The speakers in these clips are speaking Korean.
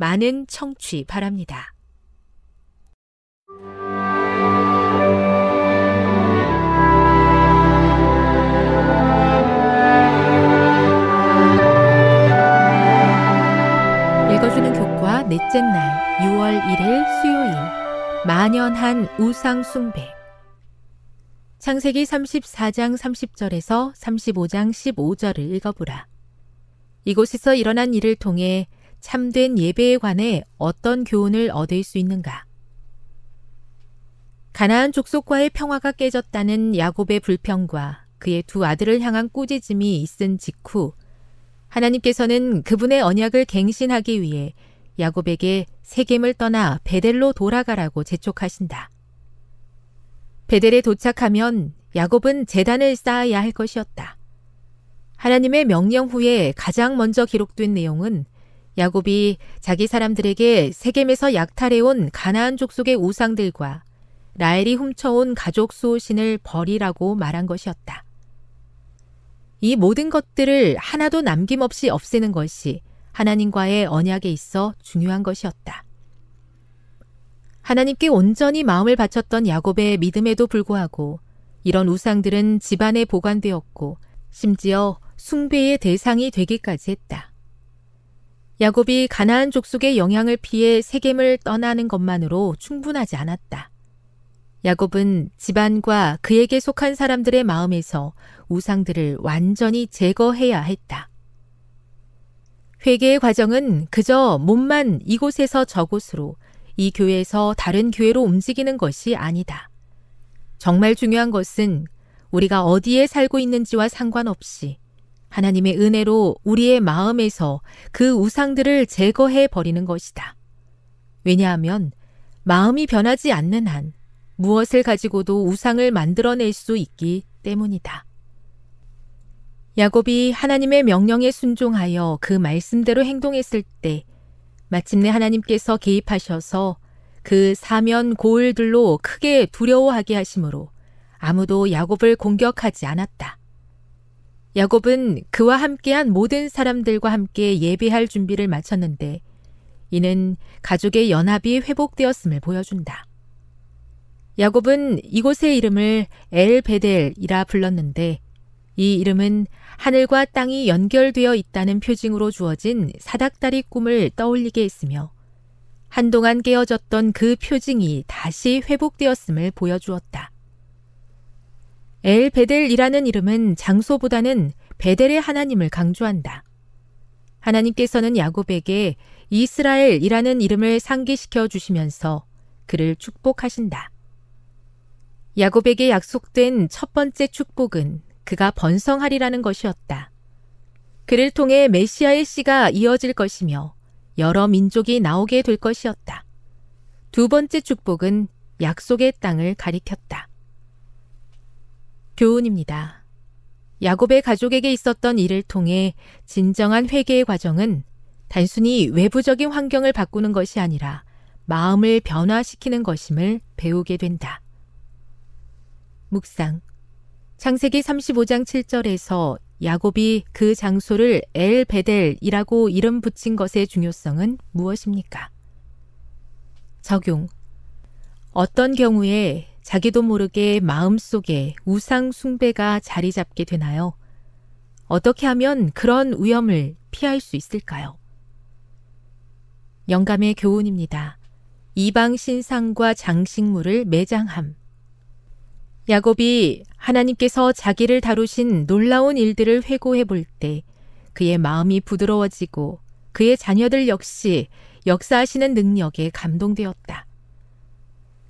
많은 청취 바랍니다. 읽어주는 교과 넷째 날 6월 1일 수요일 만연한 우상 숭배. 창세기 34장 30절에서 35장 15절을 읽어보라. 이곳에서 일어난 일을 통해 참된 예배에 관해 어떤 교훈을 얻을 수 있는가? 가나안 족속과의 평화가 깨졌다는 야곱의 불평과 그의 두 아들을 향한 꾸짖음이 있은 직후 하나님께서는 그분의 언약을 갱신하기 위해 야곱에게 세겜을 떠나 베델로 돌아가라고 재촉하신다. 베델에 도착하면 야곱은 제단을 쌓아야 할 것이었다. 하나님의 명령 후에 가장 먼저 기록된 내용은 야곱이 자기 사람들에게 세겜에서 약탈해온 가나안 족속의 우상들과 라헬이 훔쳐온 가족 수호신을 버리라고 말한 것이었다. 이 모든 것들을 하나도 남김없이 없애는 것이 하나님과의 언약에 있어 중요한 것이었다. 하나님께 온전히 마음을 바쳤던 야곱의 믿음에도 불구하고 이런 우상들은 집안에 보관되었고 심지어 숭배의 대상이 되기까지 했다. 야곱이 가나안 족속의 영향을 피해 세겜을 떠나는 것만으로 충분하지 않았다. 야곱은 집안과 그에게 속한 사람들의 마음에서 우상들을 완전히 제거해야 했다. 회개의 과정은 그저 몸만 이곳에서 저곳으로 이 교회에서 다른 교회로 움직이는 것이 아니다. 정말 중요한 것은 우리가 어디에 살고 있는지와 상관없이 하나님의 은혜로 우리의 마음에서 그 우상들을 제거해 버리는 것이다. 왜냐하면 마음이 변하지 않는 한 무엇을 가지고도 우상을 만들어낼 수 있기 때문이다. 야곱이 하나님의 명령에 순종하여 그 말씀대로 행동했을 때 마침내 하나님께서 개입하셔서 그 사면 고을들로 크게 두려워하게 하심으로 아무도 야곱을 공격하지 않았다. 야곱은 그와 함께한 모든 사람들과 함께 예배할 준비를 마쳤는데 이는 가족의 연합이 회복되었음을 보여준다. 야곱은 이곳의 이름을 엘베델이라 불렀는데 이 이름은 하늘과 땅이 연결되어 있다는 표징으로 주어진 사닥다리 꿈을 떠올리게 했으며 한동안 깨어졌던 그 표징이 다시 회복되었음을 보여주었다. 엘 베델이라는 이름은 장소보다는 베델의 하나님을 강조한다. 하나님께서는 야곱에게 이스라엘이라는 이름을 상기시켜 주시면서 그를 축복하신다. 야곱에게 약속된 첫 번째 축복은 그가 번성하리라는 것이었다. 그를 통해 메시아의 씨가 이어질 것이며 여러 민족이 나오게 될 것이었다. 두 번째 축복은 약속의 땅을 가리켰다. 교훈입니다. 야곱의 가족에게 있었던 일을 통해 진정한 회개의 과정은 단순히 외부적인 환경을 바꾸는 것이 아니라 마음을 변화시키는 것임을 배우게 된다. 묵상. 창세기 35장 7절에서 야곱이 그 장소를 엘 베델이라고 이름 붙인 것의 중요성은 무엇입니까? 적용. 어떤 경우에 자기도 모르게 마음속에 우상 숭배가 자리 잡게 되나요? 어떻게 하면 그런 위험을 피할 수 있을까요? 영감의 교훈입니다. 이방 신상과 장식물을 매장함. 야곱이 하나님께서 자기를 다루신 놀라운 일들을 회고해 볼 때 그의 마음이 부드러워지고 그의 자녀들 역시 역사하시는 능력에 감동되었다.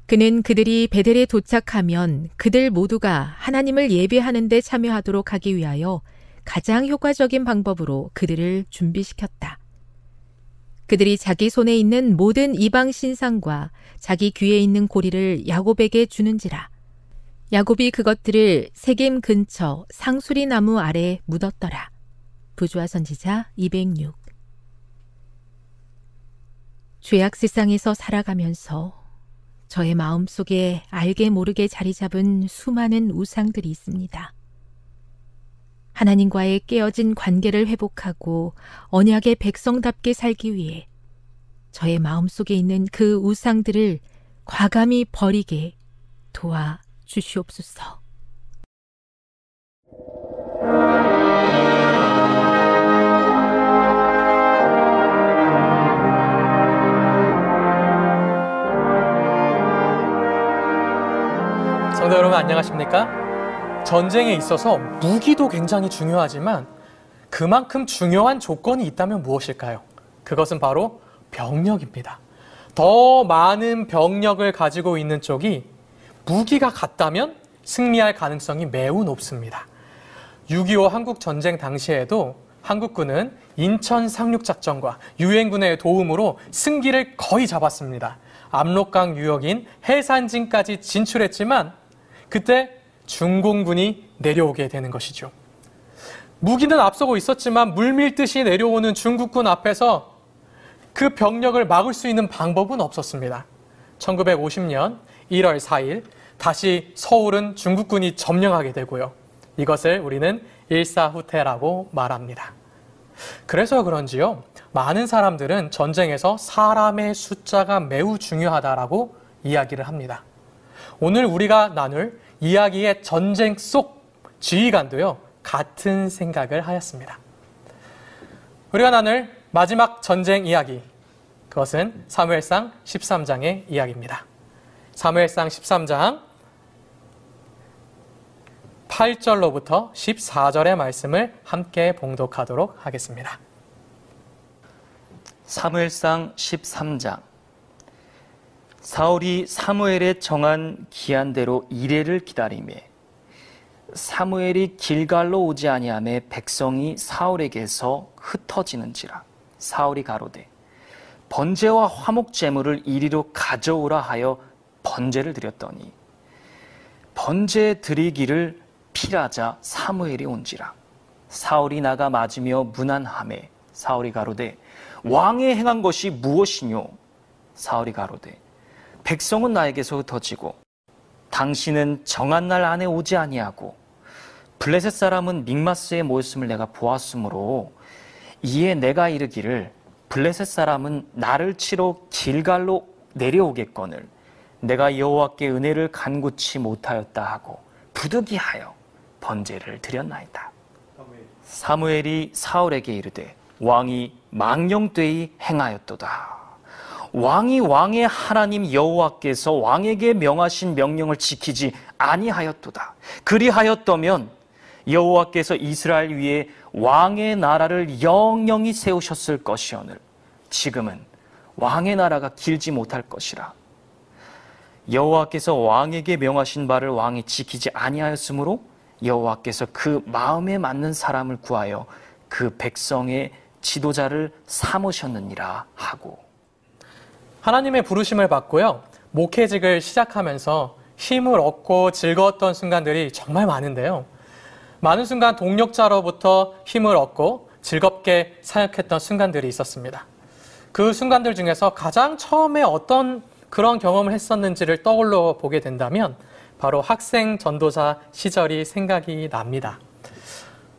그는 그들이 베델에 도착하면 그들 모두가 하나님을 예배하는 데 참여하도록 하기 위하여 가장 효과적인 방법으로 그들을 준비시켰다. 그들이 자기 손에 있는 모든 이방 신상과 자기 귀에 있는 고리를 야곱에게 주는지라. 야곱이 그것들을 세겜 근처 상수리 나무 아래 묻었더라. 부조화 선지자 206. 죄악 세상에서 살아가면서 저의 마음속에 알게 모르게 자리 잡은 수많은 우상들이 있습니다. 하나님과의 깨어진 관계를 회복하고 언약의 백성답게 살기 위해 저의 마음속에 있는 그 우상들을 과감히 버리게 도와 주시옵소서. 성도 여러분 안녕하십니까? 전쟁에 있어서 무기도 굉장히 중요하지만 그만큼 중요한 조건이 있다면 무엇일까요? 그것은 바로 병력입니다. 더 많은 병력을 가지고 있는 쪽이 무기가 같다면 승리할 가능성이 매우 높습니다. 6.25 한국전쟁 당시에도 한국군은 인천 상륙작전과 유엔군의 도움으로 승기를 거의 잡았습니다. 압록강 유역인 해산진까지 진출했지만 그때 중공군이 내려오게 되는 것이죠. 무기는 앞서고 있었지만 물밀듯이 내려오는 중국군 앞에서 그 병력을 막을 수 있는 방법은 없었습니다. 1950년 1월 4일 다시 서울은 중국군이 점령하게 되고요. 이것을 우리는 일사후퇴라고 말합니다. 그래서 그런지요. 많은 사람들은 전쟁에서 사람의 숫자가 매우 중요하다라고 이야기를 합니다. 오늘 우리가 나눌 이야기의 전쟁 속 지휘관도요. 같은 생각을 하였습니다. 우리가 나눌 마지막 전쟁 이야기. 그것은 사무엘상 13장의 이야기입니다. 사무엘상 13장 8절로부터 14절의 말씀을 함께 봉독하도록 하겠습니다. 사무엘상 13장 사울이 사무엘의 정한 기한대로 이레를 기다리며 사무엘이 길갈로 오지 아니하매 백성이 사울에게서 흩어지는지라. 사울이 가로되 번제와 화목 제물을 이리로 가져오라 하여 번제를 드렸더니 번제 드리기를 필하자 사무엘이 온지라. 사울이 나가 맞으며 문안하매 사울이 가로되 왕의 행한 것이 무엇이뇨? 사울이 가로되 백성은 나에게서 흩어지고 당신은 정한 날 안에 오지 아니하고 블레셋 사람은 믹마스에 모였음을 내가 보았으므로 이에 내가 이르기를 블레셋 사람은 나를 치러 길갈로 내려오겠거늘 내가 여호와께 은혜를 간구치 못하였다 하고 부득이하여 번제를 드렸나이다. 사무엘이 사울에게 이르되 왕이 망령되이 행하였도다. 왕이 왕의 하나님 여호와께서 왕에게 명하신 명령을 지키지 아니하였도다. 그리하였더면 여호와께서 이스라엘 위에 왕의 나라를 영영히 세우셨을 것이오늘 지금은 왕의 나라가 길지 못할 것이라. 여호와께서 왕에게 명하신 바를 왕이 지키지 아니하였으므로 여호와께서 그 마음에 맞는 사람을 구하여 그 백성의 지도자를 삼으셨느니라 하고. 하나님의 부르심을 받고요, 목회직을 시작하면서 힘을 얻고 즐거웠던 순간들이 정말 많은데요, 많은 순간 동력자로부터 힘을 얻고 즐겁게 사역했던 순간들이 있었습니다. 그 순간들 중에서 가장 처음에 어떤 그런 경험을 했었는지를 떠올려 보게 된다면 바로 학생 전도사 시절이 생각이 납니다.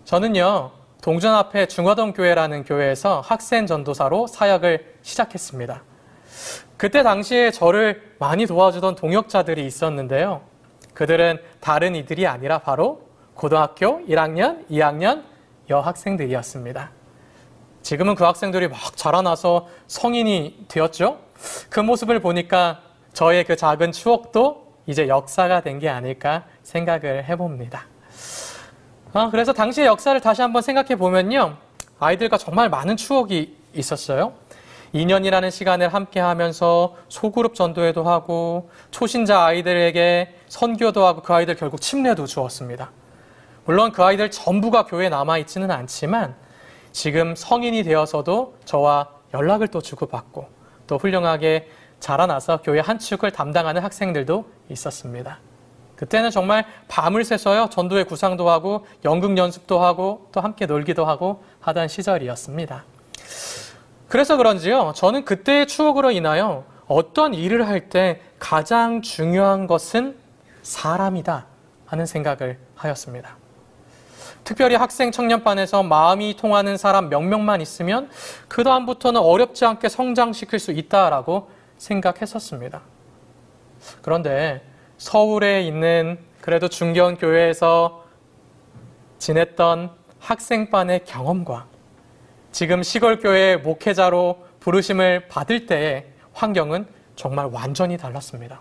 저는요, 동전 앞에 중화동 교회라는 교회에서 학생 전도사로 사역을 시작했습니다. 그때 당시에 저를 많이 도와주던 동역자들이 있었는데요, 그들은 다른 이들이 아니라 바로 고등학교 1학년, 2학년 여학생들이었습니다. 지금은 그 학생들이 막 자라나서 성인이 되었죠. 그 모습을 보니까 저의 그 작은 추억도 이제 역사가 된 게 아닐까 생각을 해봅니다. 그래서 당시의 역사를 다시 한번 생각해 보면요, 아이들과 정말 많은 추억이 있었어요. 2년이라는 시간을 함께 하면서 소그룹 전도회도 하고 초신자 아이들에게 선교도 하고 그 아이들 결국 침례도 주었습니다. 물론 그 아이들 전부가 교회에 남아있지는 않지만 지금 성인이 되어서도 저와 연락을 또 주고받고 또 훌륭하게 자라나서 교회 한 축을 담당하는 학생들도 있었습니다. 그때는 정말 밤을 새서요, 전도회 구상도 하고 연극 연습도 하고 또 함께 놀기도 하고 하던 시절이었습니다. 그래서 그런지요, 저는 그때의 추억으로 인하여 어떤 일을 할 때 가장 중요한 것은 사람이다 하는 생각을 하였습니다. 특별히 학생 청년반에서 마음이 통하는 사람 몇 명만 있으면 그 다음부터는 어렵지 않게 성장시킬 수 있다라고 생각했었습니다. 그런데 서울에 있는 그래도 중견 교회에서 지냈던 학생반의 경험과 지금 시골 교회 목회자로 부르심을 받을 때의 환경은 정말 완전히 달랐습니다.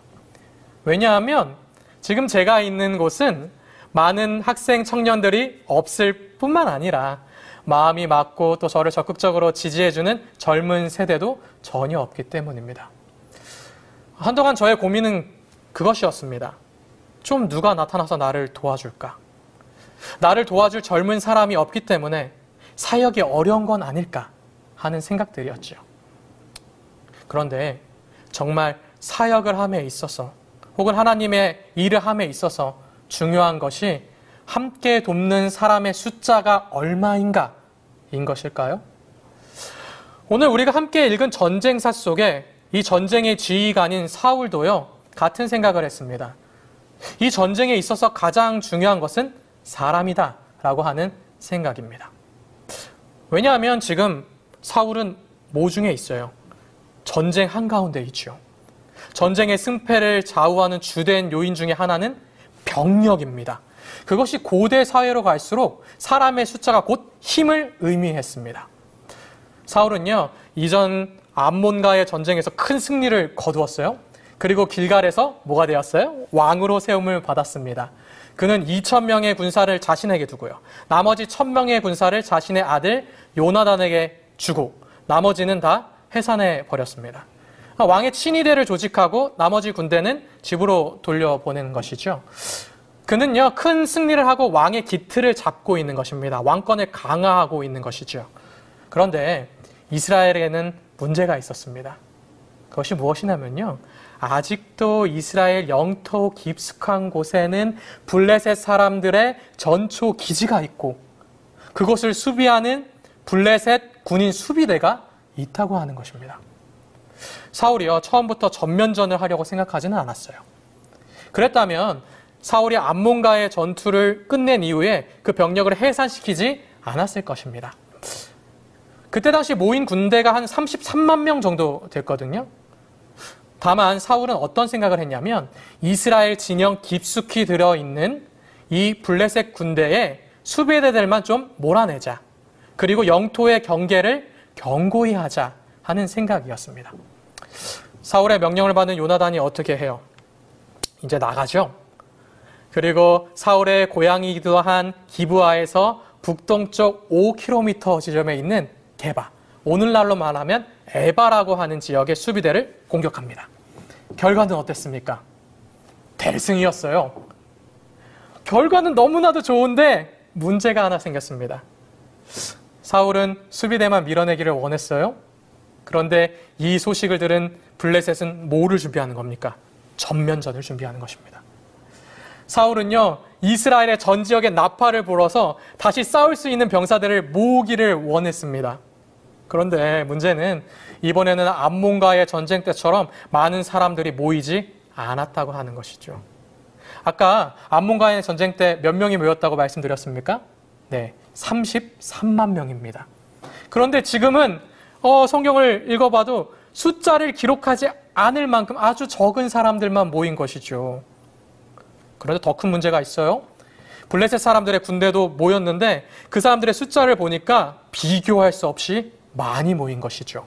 왜냐하면 지금 제가 있는 곳은 많은 학생 청년들이 없을 뿐만 아니라 마음이 맞고 또 저를 적극적으로 지지해주는 젊은 세대도 전혀 없기 때문입니다. 한동안 저의 고민은 그것이었습니다. 좀 누가 나타나서 나를 도와줄까? 나를 도와줄 젊은 사람이 없기 때문에 사역이 어려운 건 아닐까 하는 생각들이었죠. 그런데 정말 사역을 함에 있어서 혹은 하나님의 일을 함에 있어서 중요한 것이 함께 돕는 사람의 숫자가 얼마인가인 것일까요? 오늘 우리가 함께 읽은 전쟁사 속에 이 전쟁의 지휘관인 사울도요, 같은 생각을 했습니다. 이 전쟁에 있어서 가장 중요한 것은 사람이다 라고 하는 생각입니다. 왜냐하면 지금 사울은 모중에 있어요. 전쟁 한가운데 있죠. 전쟁의 승패를 좌우하는 주된 요인 중에 하나는 병력입니다. 그것이 고대 사회로 갈수록 사람의 숫자가 곧 힘을 의미했습니다. 사울은요, 이전 암몬과의 전쟁에서 큰 승리를 거두었어요. 그리고 길갈에서 뭐가 되었어요? 왕으로 세움을 받았습니다. 그는 2,000명의 군사를 자신에게 두고요, 나머지 1,000명의 군사를 자신의 아들 요나단에게 주고 나머지는 다 해산해 버렸습니다. 왕의 친위대를 조직하고 나머지 군대는 집으로 돌려보내는 것이죠. 그는요, 큰 승리를 하고 왕의 기틀을 잡고 있는 것입니다. 왕권을 강화하고 있는 것이죠. 그런데 이스라엘에는 문제가 있었습니다. 그것이 무엇이냐면요, 아직도 이스라엘 영토 깊숙한 곳에는 블레셋 사람들의 전초 기지가 있고 그것을 수비하는 블레셋 군인 수비대가 있다고 하는 것입니다. 사울이요, 처음부터 전면전을 하려고 생각하지는 않았어요. 그랬다면 사울이 암몬과의 전투를 끝낸 이후에 그 병력을 해산시키지 않았을 것입니다. 그때 당시 모인 군대가 한 33만 명 정도 됐거든요. 다만 사울은 어떤 생각을 했냐면 이스라엘 진영 깊숙이 들어있는 이 블레셋 군대의 수비대들만 좀 몰아내자, 그리고 영토의 경계를 견고히 하자 하는 생각이었습니다. 사울의 명령을 받은 요나단이 어떻게 해요? 이제 나가죠. 그리고 사울의 고향이기도 한 기브아에서 북동쪽 5km 지점에 있는 게바, 오늘날로 말하면 에바라고 하는 지역의 수비대를 공격합니다. 결과는 어땠습니까? 대승이었어요. 결과는 너무나도 좋은데 문제가 하나 생겼습니다. 사울은 수비대만 밀어내기를 원했어요. 그런데 이 소식을 들은 블레셋은 뭐를 준비하는 겁니까? 전면전을 준비하는 것입니다. 사울은요, 이스라엘의 전 지역에 나팔을 불어서 다시 싸울 수 있는 병사들을 모으기를 원했습니다. 그런데 문제는 이번에는 암몬과의 전쟁 때처럼 많은 사람들이 모이지 않았다고 하는 것이죠. 아까 암몬과의 전쟁 때 몇 명이 모였다고 말씀드렸습니까? 네, 33만 명입니다. 그런데 지금은 성경을 읽어봐도 숫자를 기록하지 않을 만큼 아주 적은 사람들만 모인 것이죠. 그런데 더 큰 문제가 있어요. 블레셋 사람들의 군대도 모였는데 그 사람들의 숫자를 보니까 비교할 수 없이 많이 모인 것이죠.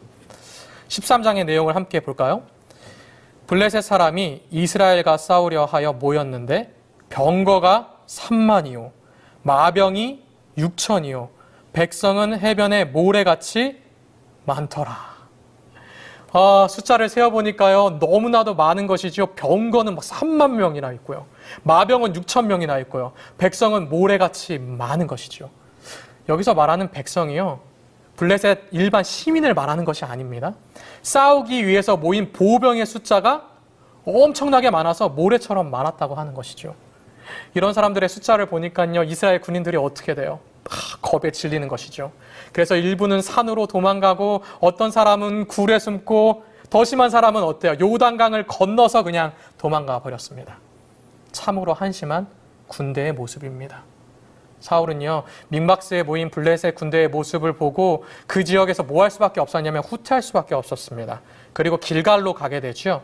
13장의 내용을 함께 볼까요? 블레셋 사람이 이스라엘과 싸우려 하여 모였는데 병거가 3만이요 마병이 6천이요 백성은 해변에 모래같이 많더라. 숫자를 세어보니까요 너무나도 많은 것이죠. 병거는 막 3만 명이나 있고요, 마병은 6천 명이나 있고요, 백성은 모래같이 많은 것이죠. 여기서 말하는 백성이요, 블레셋 일반 시민을 말하는 것이 아닙니다. 싸우기 위해서 모인 보병의 숫자가 엄청나게 많아서 모래처럼 많았다고 하는 것이죠. 이런 사람들의 숫자를 보니까요 이스라엘 군인들이 어떻게 돼요? 겁에 질리는 것이죠. 그래서 일부는 산으로 도망가고 어떤 사람은 굴에 숨고 더 심한 사람은 어때요? 요단강을 건너서 그냥 도망가 버렸습니다. 참으로 한심한 군대의 모습입니다. 사울은요 민박스에 모인 블레셋 군대의 모습을 보고 그 지역에서 뭐 할 수밖에 없었냐면 후퇴할 수밖에 없었습니다. 그리고 길갈로 가게 되죠.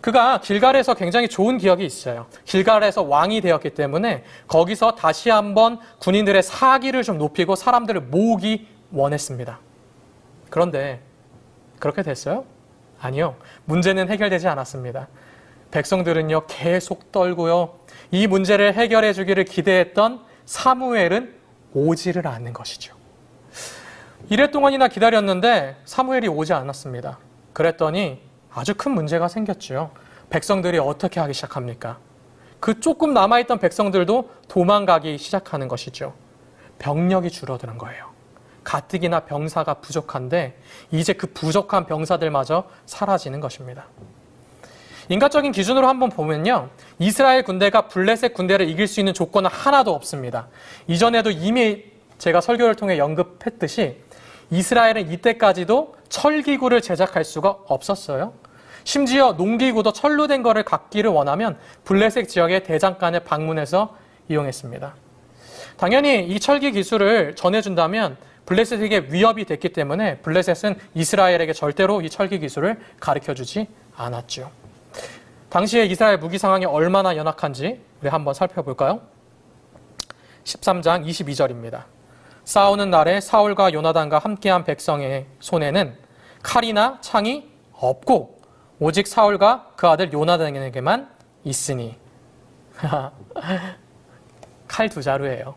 그가 길갈에서 굉장히 좋은 기억이 있어요. 길갈에서 왕이 되었기 때문에 거기서 다시 한번 군인들의 사기를 좀 높이고 사람들을 모으기 원했습니다. 그런데 그렇게 됐어요? 아니요. 문제는 해결되지 않았습니다. 백성들은요 계속 떨고요. 이 문제를 해결해 주기를 기대했던 사무엘은 오지를 않는 것이죠. 이랫동안이나 기다렸는데 사무엘이 오지 않았습니다. 그랬더니 아주 큰 문제가 생겼죠. 백성들이 어떻게 하기 시작합니까? 그 조금 남아있던 백성들도 도망가기 시작하는 것이죠. 병력이 줄어드는 거예요. 가뜩이나 병사가 부족한데 이제 그 부족한 병사들마저 사라지는 것입니다. 인간적인 기준으로 한번 보면요, 이스라엘 군대가 블레셋 군대를 이길 수 있는 조건은 하나도 없습니다. 이전에도 이미 제가 설교를 통해 언급했듯이 이스라엘은 이때까지도 철기구를 제작할 수가 없었어요. 심지어 농기구도 철로 된 거를 갖기를 원하면 블레셋 지역의 대장간을 방문해서 이용했습니다. 당연히 이 철기 기술을 전해준다면 블레셋에게 위협이 됐기 때문에 블레셋은 이스라엘에게 절대로 이 철기 기술을 가르쳐주지 않았죠. 당시에 이스라엘 무기 상황이 얼마나 연약한지 우리 한번 살펴볼까요? 13장 22절입니다. 싸우는 날에 사울과 요나단과 함께한 백성의 손에는 칼이나 창이 없고 오직 사울과 그 아들 요나단에게만 있으니. 칼 두 자루예요.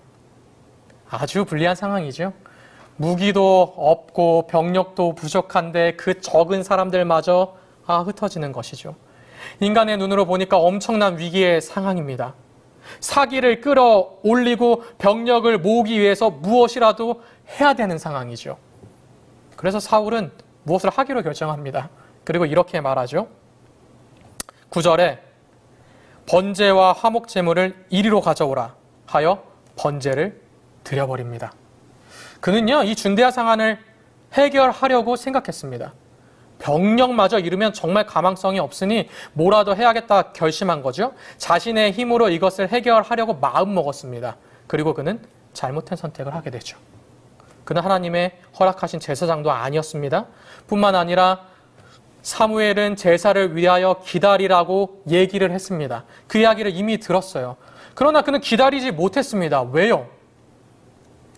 아주 불리한 상황이죠. 무기도 없고 병력도 부족한데 그 적은 사람들마저 흩어지는 것이죠. 인간의 눈으로 보니까 엄청난 위기의 상황입니다. 사기를 끌어올리고 병력을 모으기 위해서 무엇이라도 해야 되는 상황이죠. 그래서 사울은 무엇을 하기로 결정합니다. 그리고 이렇게 말하죠. 9절에 번제와 화목제물을 이리로 가져오라 하여 번제를 드려버립니다. 그는요 이 중대한 상황을 해결하려고 생각했습니다. 병력마저 잃으면 정말 가망성이 없으니 뭐라도 해야겠다 결심한 거죠. 자신의 힘으로 이것을 해결하려고 마음먹었습니다. 그리고 그는 잘못된 선택을 하게 되죠. 그는 하나님의 허락하신 제사장도 아니었습니다. 뿐만 아니라 사무엘은 제사를 위하여 기다리라고 얘기를 했습니다. 그 이야기를 이미 들었어요. 그러나 그는 기다리지 못했습니다. 왜요?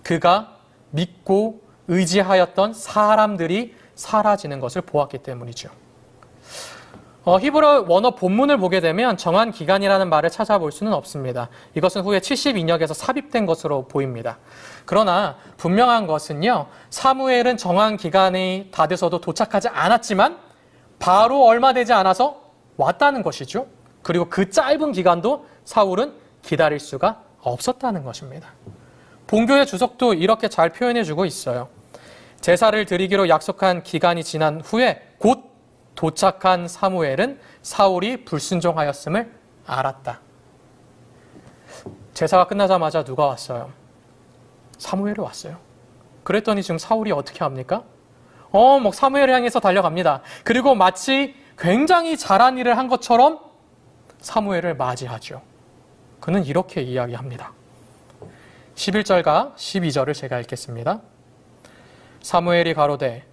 그가 믿고 의지하였던 사람들이 사라지는 것을 보았기 때문이죠. 히브리 원어 본문을 보게 되면 정한 기간이라는 말을 찾아볼 수는 없습니다. 이것은 후에 72력에서 삽입된 것으로 보입니다. 그러나 분명한 것은요, 사무엘은 정한 기간이 다 돼서도 도착하지 않았지만 바로 얼마 되지 않아서 왔다는 것이죠. 그리고 그 짧은 기간도 사울은 기다릴 수가 없었다는 것입니다. 본교의 주석도 이렇게 잘 표현해주고 있어요. 제사를 드리기로 약속한 기간이 지난 후에 곧 도착한 사무엘은 사울이 불순종하였음을 알았다. 제사가 끝나자마자 누가 왔어요? 사무엘이 왔어요. 그랬더니 지금 사울이 어떻게 합니까? 막 사무엘을 향해서 달려갑니다. 그리고 마치 굉장히 잘한 일을 한 것처럼 사무엘을 맞이하죠. 그는 이렇게 이야기합니다. 11절과 12절을 제가 읽겠습니다. 사무엘이 가로되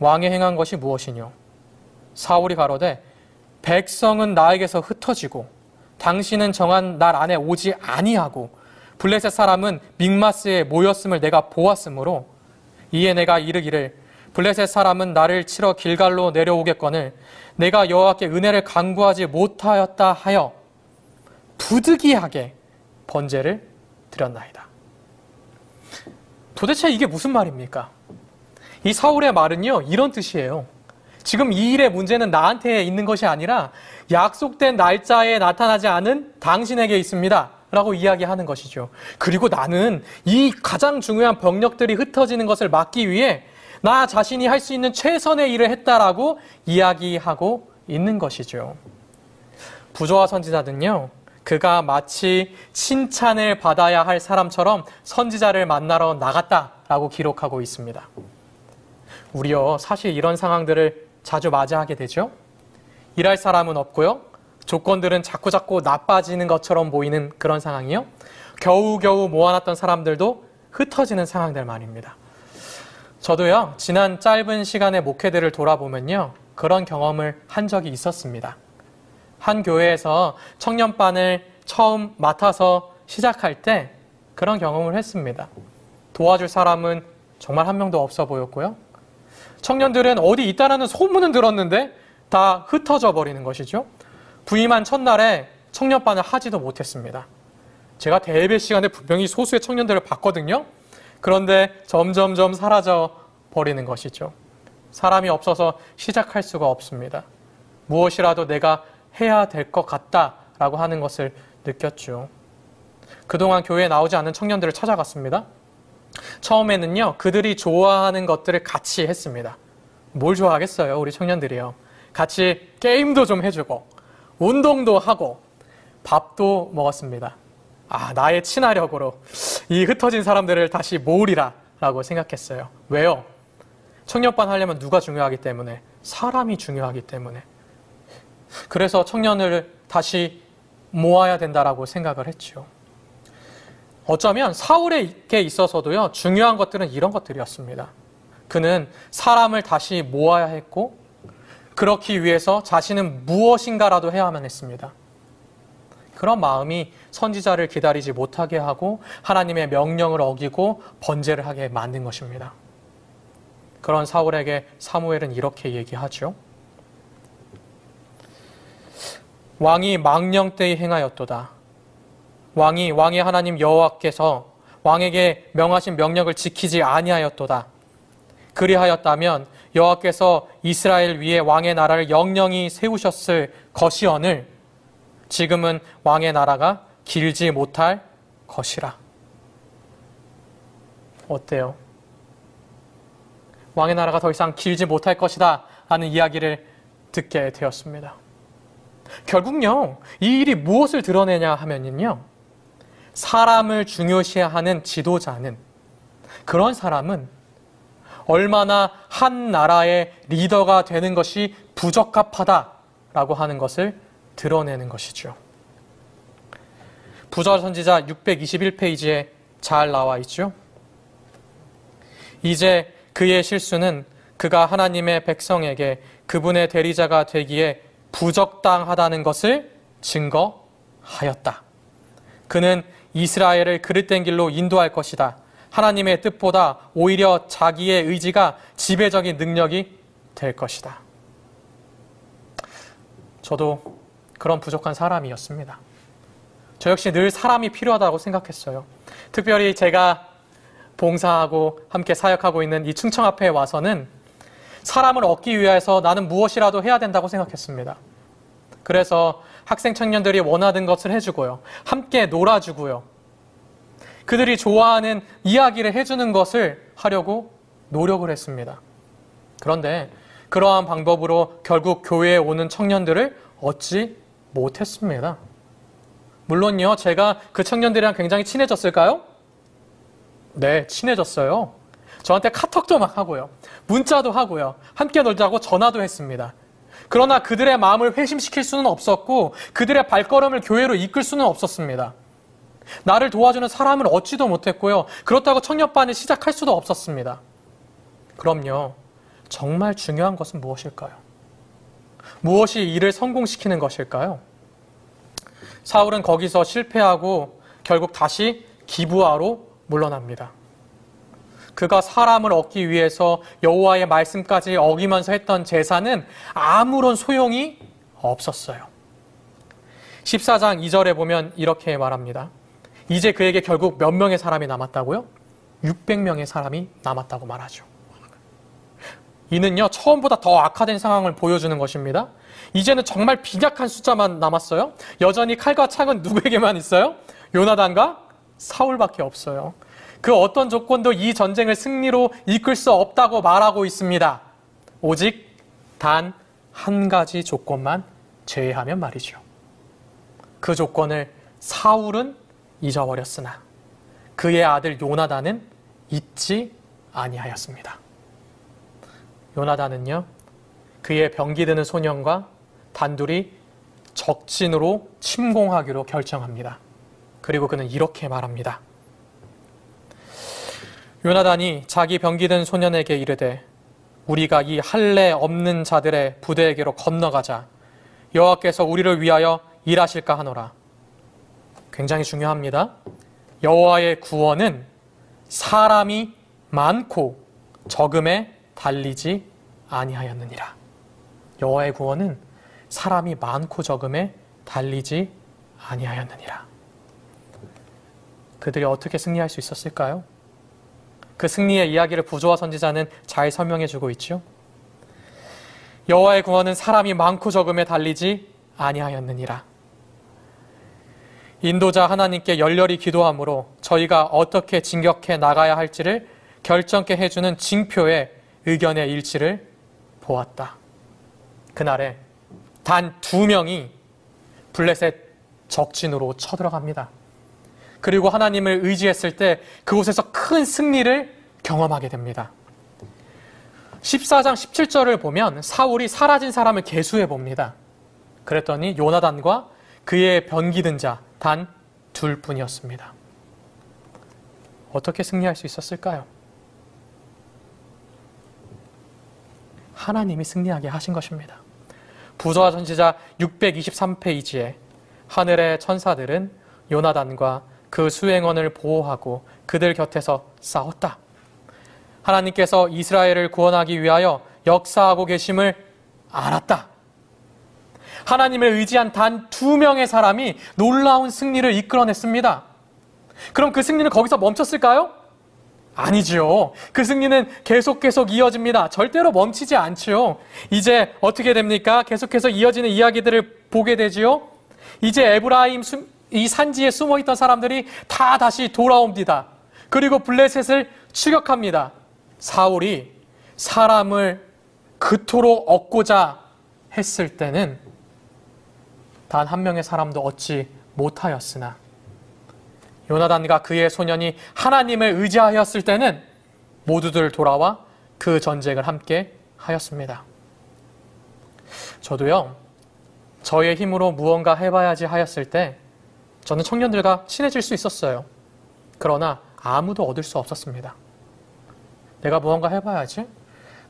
왕이 행한 것이 무엇이뇨? 사울이 가로되 백성은 나에게서 흩어지고 당신은 정한 날 안에 오지 아니하고 블레셋 사람은 믹마스에 모였음을 내가 보았으므로 이에 내가 이르기를 블레셋 사람은 나를 치러 길갈로 내려오겠거늘 내가 여호와께 은혜를 간구하지 못하였다 하여 부득이하게 번제를 드렸나이다. 도대체 이게 무슨 말입니까? 이 사울의 말은요, 이런 뜻이에요. 지금 이 일의 문제는 나한테 있는 것이 아니라 약속된 날짜에 나타나지 않은 당신에게 있습니다 라고 이야기하는 것이죠. 그리고 나는 이 가장 중요한 병력들이 흩어지는 것을 막기 위해 나 자신이 할 수 있는 최선의 일을 했다라고 이야기하고 있는 것이죠. 부조와 선지자는요, 그가 마치 칭찬을 받아야 할 사람처럼 선지자를 만나러 나갔다라고 기록하고 있습니다. 우리요, 사실 이런 상황들을 자주 맞이하게 되죠. 일할 사람은 없고요. 조건들은 자꾸자꾸 나빠지는 것처럼 보이는 그런 상황이요. 겨우겨우 모아놨던 사람들도 흩어지는 상황들 말입니다. 저도요, 지난 짧은 시간의 목회들을 돌아보면요, 그런 경험을 한 적이 있었습니다. 한 교회에서 청년반을 처음 맡아서 시작할 때 그런 경험을 했습니다. 도와줄 사람은 정말 한 명도 없어 보였고요. 청년들은 어디 있다라는 소문은 들었는데 다 흩어져 버리는 것이죠. 부임한 첫날에 청년반을 하지도 못했습니다. 제가 대예배 시간에 분명히 소수의 청년들을 봤거든요. 그런데 점점점 사라져 버리는 것이죠. 사람이 없어서 시작할 수가 없습니다. 무엇이라도 내가 해야 될 것 같다라고 하는 것을 느꼈죠. 그동안 교회에 나오지 않은 청년들을 찾아갔습니다. 처음에는요, 그들이 좋아하는 것들을 같이 했습니다. 뭘 좋아하겠어요, 우리 청년들이요. 같이 게임도 좀 해주고 운동도 하고 밥도 먹었습니다. 나의 친화력으로 이 흩어진 사람들을 다시 모으리라 라고 생각했어요. 왜요? 청년반 하려면 누가 중요하기 때문에, 사람이 중요하기 때문에. 그래서 청년을 다시 모아야 된다라고 생각을 했죠. 어쩌면 사울에게 있어서도요, 중요한 것들은 이런 것들이었습니다. 그는 사람을 다시 모아야 했고, 그렇기 위해서 자신은 무엇인가라도 해야만 했습니다. 그런 마음이 선지자를 기다리지 못하게 하고 하나님의 명령을 어기고 번제를 하게 만든 것입니다. 그런 사울에게 사무엘은 이렇게 얘기하죠. 왕이 망령 때에 행하였도다. 왕이 왕의 하나님 여호와께서 왕에게 명하신 명령을 지키지 아니하였도다. 그리하였다면 여호와께서 이스라엘 위에 왕의 나라를 영영히 세우셨을 것이오늘 지금은 왕의 나라가 길지 못할 것이라. 어때요? 왕의 나라가 더 이상 길지 못할 것이다 라는 이야기를 듣게 되었습니다. 결국요, 이 일이 무엇을 드러내냐 하면요, 사람을 중요시하는 지도자는, 그런 사람은 얼마나 한 나라의 리더가 되는 것이 부적합하다라고 하는 것을 드러내는 것이죠. 부자 선지자 621페이지에 잘 나와 있죠. 이제 그의 실수는 그가 하나님의 백성에게 그분의 대리자가 되기에 부적당하다는 것을 증거하였다. 그는 이스라엘을 그릇된 길로 인도할 것이다. 하나님의 뜻보다 오히려 자기의 의지가 지배적인 능력이 될 것이다. 저도 그런 부족한 사람이었습니다. 저 역시 늘 사람이 필요하다고 생각했어요. 특별히 제가 봉사하고 함께 사역하고 있는 이 충청합회에 와서는 사람을 얻기 위해서 나는 무엇이라도 해야 된다고 생각했습니다. 그래서 학생 청년들이 원하던 것을 해주고요. 함께 놀아주고요. 그들이 좋아하는 이야기를 해주는 것을 하려고 노력을 했습니다. 그런데 그러한 방법으로 결국 교회에 오는 청년들을 얻지 못했습니다. 물론요, 제가 그 청년들이랑 굉장히 친해졌을까요? 네, 친해졌어요. 저한테 카톡도 막 하고요. 문자도 하고요. 함께 놀자고 전화도 했습니다. 그러나 그들의 마음을 회심시킬 수는 없었고 그들의 발걸음을 교회로 이끌 수는 없었습니다. 나를 도와주는 사람을 얻지도 못했고요. 그렇다고 청년반을 시작할 수도 없었습니다. 그럼요. 정말 중요한 것은 무엇일까요? 무엇이 이를 성공시키는 것일까요? 사울은 거기서 실패하고 결국 다시 기브아로 물러납니다. 그가 사람을 얻기 위해서 여호와의 말씀까지 어기면서 했던 제사는 아무런 소용이 없었어요. 14장 2절에 보면 이렇게 말합니다. 이제 그에게 결국 몇 명의 사람이 남았다고요? 600명의 사람이 남았다고 말하죠. 이는요, 처음보다 더 악화된 상황을 보여주는 것입니다. 이제는 정말 빈약한 숫자만 남았어요. 여전히 칼과 창은 누구에게만 있어요? 요나단과 사울밖에 없어요. 그 어떤 조건도 이 전쟁을 승리로 이끌 수 없다고 말하고 있습니다. 오직 단 한 가지 조건만 제외하면 말이죠. 그 조건을 사울은 잊어버렸으나 그의 아들 요나단은 잊지 아니하였습니다. 요나단은요, 그의 병기 드는 소년과 단둘이 적진으로 침공하기로 결정합니다. 그리고 그는 이렇게 말합니다. 요나단이 자기 병기 든 소년에게 이르되 우리가 이 할례 없는 자들의 부대에게로 건너가자. 여호와께서 우리를 위하여 일하실까 하노라. 굉장히 중요합니다. 여호와의 구원은 사람이 많고 적음에 달리지 아니하였느니라. 여호와의 구원은 사람이 많고 적음에 달리지 아니하였느니라. 그들이 어떻게 승리할 수 있었을까요? 그 승리의 이야기를 부조와 선지자는 잘 설명해주고 있죠. 여호와의 구원은 사람이 많고 적음에 달리지 아니하였느니라. 인도자 하나님께 열렬히 기도함으로 저희가 어떻게 진격해 나가야 할지를 결정케 해주는 징표의 의견의 일치를 보았다. 그날에 단 2명이 블레셋 적진으로 쳐들어갑니다. 그리고 하나님을 의지했을 때 그곳에서 큰 승리를 경험하게 됩니다. 14장 17절을 보면 사울이 사라진 사람을 계수해 봅니다. 그랬더니 요나단과 그의 병기 든 자 단 2뿐이었습니다. 어떻게 승리할 수 있었을까요? 하나님이 승리하게 하신 것입니다. 부조와 선지자 623페이지에 하늘의 천사들은 요나단과 그 수행원을 보호하고 그들 곁에서 싸웠다. 하나님께서 이스라엘을 구원하기 위하여 역사하고 계심을 알았다. 하나님을 의지한 단 2명의 사람이 놀라운 승리를 이끌어냈습니다. 그럼 그 승리는 거기서 멈췄을까요? 아니지요. 그 승리는 계속 이어집니다. 절대로 멈추지 않지요. 이제 어떻게 됩니까? 계속해서 이어지는 이야기들을 보게 되지요. 이제 에브라임 이 산지에 숨어있던 사람들이 다 다시 돌아옵니다. 그리고 블레셋을 추격합니다. 사울이 사람을 그토록 얻고자 했을 때는 단 1명의 사람도 얻지 못하였으나 요나단과 그의 소년이 하나님을 의지하였을 때는 모두들 돌아와 그 전쟁을 함께 하였습니다. 저도요, 저의 힘으로 무언가 해봐야지 하였을 때 저는 청년들과 친해질 수 있었어요. 그러나 아무도 얻을 수 없었습니다. 내가 무언가 해봐야지.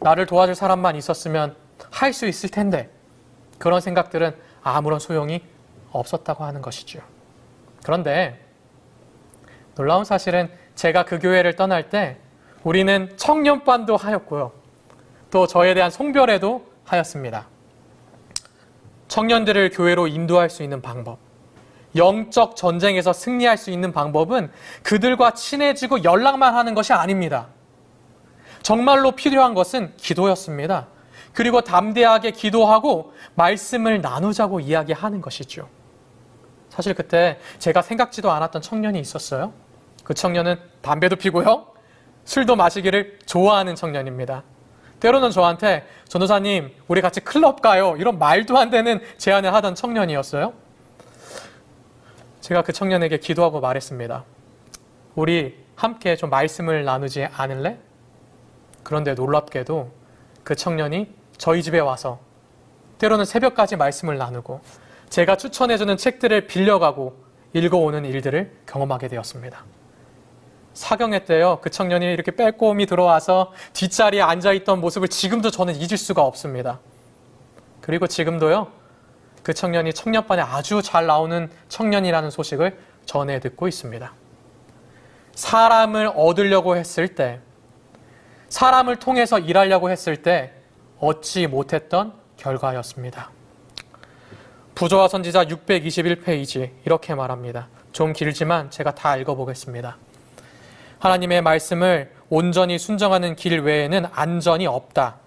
나를 도와줄 사람만 있었으면 할 수 있을 텐데. 그런 생각들은 아무런 소용이 없었다고 하는 것이죠. 그런데 놀라운 사실은 제가 그 교회를 떠날 때 우리는 청년반도 하였고요. 또 저에 대한 송별회도 하였습니다. 청년들을 교회로 인도할 수 있는 방법, 영적 전쟁에서 승리할 수 있는 방법은 그들과 친해지고 연락만 하는 것이 아닙니다. 정말로 필요한 것은 기도였습니다. 그리고 담대하게 기도하고 말씀을 나누자고 이야기하는 것이죠. 사실 그때 제가 생각지도 않았던 청년이 있었어요. 그 청년은 담배도 피고요, 술도 마시기를 좋아하는 청년입니다. 때로는 저한테 전도사님 우리 같이 클럽 가요, 이런 말도 안 되는 제안을 하던 청년이었어요. 제가 그 청년에게 기도하고 말했습니다. 우리 함께 좀 말씀을 나누지 않을래? 그런데 놀랍게도 그 청년이 저희 집에 와서 때로는 새벽까지 말씀을 나누고 제가 추천해주는 책들을 빌려가고 읽어오는 일들을 경험하게 되었습니다. 사경회 때요, 그 청년이 이렇게 빼꼼히 들어와서 뒷자리에 앉아있던 모습을 지금도 저는 잊을 수가 없습니다. 그리고 지금도요, 그 청년이 청년반에 아주 잘 나오는 청년이라는 소식을 전해 듣고 있습니다. 사람을 얻으려고 했을 때, 사람을 통해서 일하려고 했을 때 얻지 못했던 결과였습니다. 부조와 선지자 621페이지 이렇게 말합니다. 좀 길지만 제가 다 읽어보겠습니다. 하나님의 말씀을 온전히 순종하는 길 외에는 안전이 없다.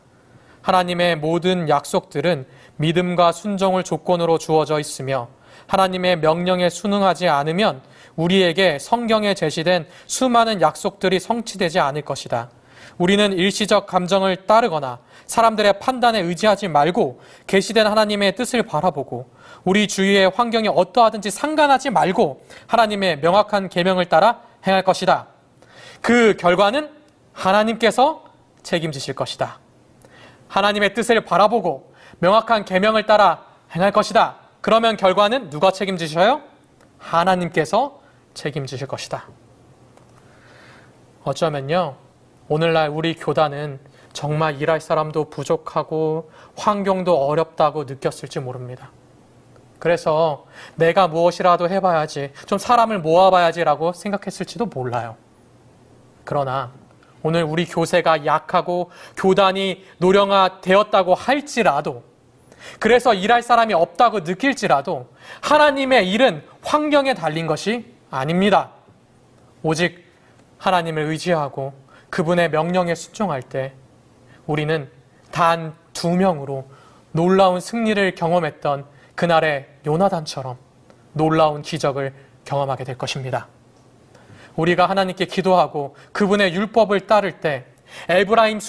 하나님의 모든 약속들은 믿음과 순종을 조건으로 주어져 있으며 하나님의 명령에 순응하지 않으면 우리에게 성경에 제시된 수많은 약속들이 성취되지 않을 것이다. 우리는 일시적 감정을 따르거나 사람들의 판단에 의지하지 말고 계시된 하나님의 뜻을 바라보고 우리 주위의 환경이 어떠하든지 상관하지 말고 하나님의 명확한 계명을 따라 행할 것이다. 그 결과는 하나님께서 책임지실 것이다. 하나님의 뜻을 바라보고 명확한 계명을 따라 행할 것이다. 그러면 결과는 누가 책임지셔요? 하나님께서 책임지실 것이다. 어쩌면요, 오늘날 우리 교단은 정말 일할 사람도 부족하고 환경도 어렵다고 느꼈을지 모릅니다. 그래서 내가 무엇이라도 해봐야지, 좀 사람을 모아봐야지라고 생각했을지도 몰라요. 그러나 오늘 우리 교세가 약하고 교단이 노령화되었다고 할지라도, 그래서 일할 사람이 없다고 느낄지라도 하나님의 일은 환경에 달린 것이 아닙니다. 오직 하나님을 의지하고 그분의 명령에 순종할 때 우리는 단 2명으로 놀라운 승리를 경험했던 그날의 요나단처럼 놀라운 기적을 경험하게 될 것입니다. 우리가 하나님께 기도하고 그분의 율법을 따를 때 에브라임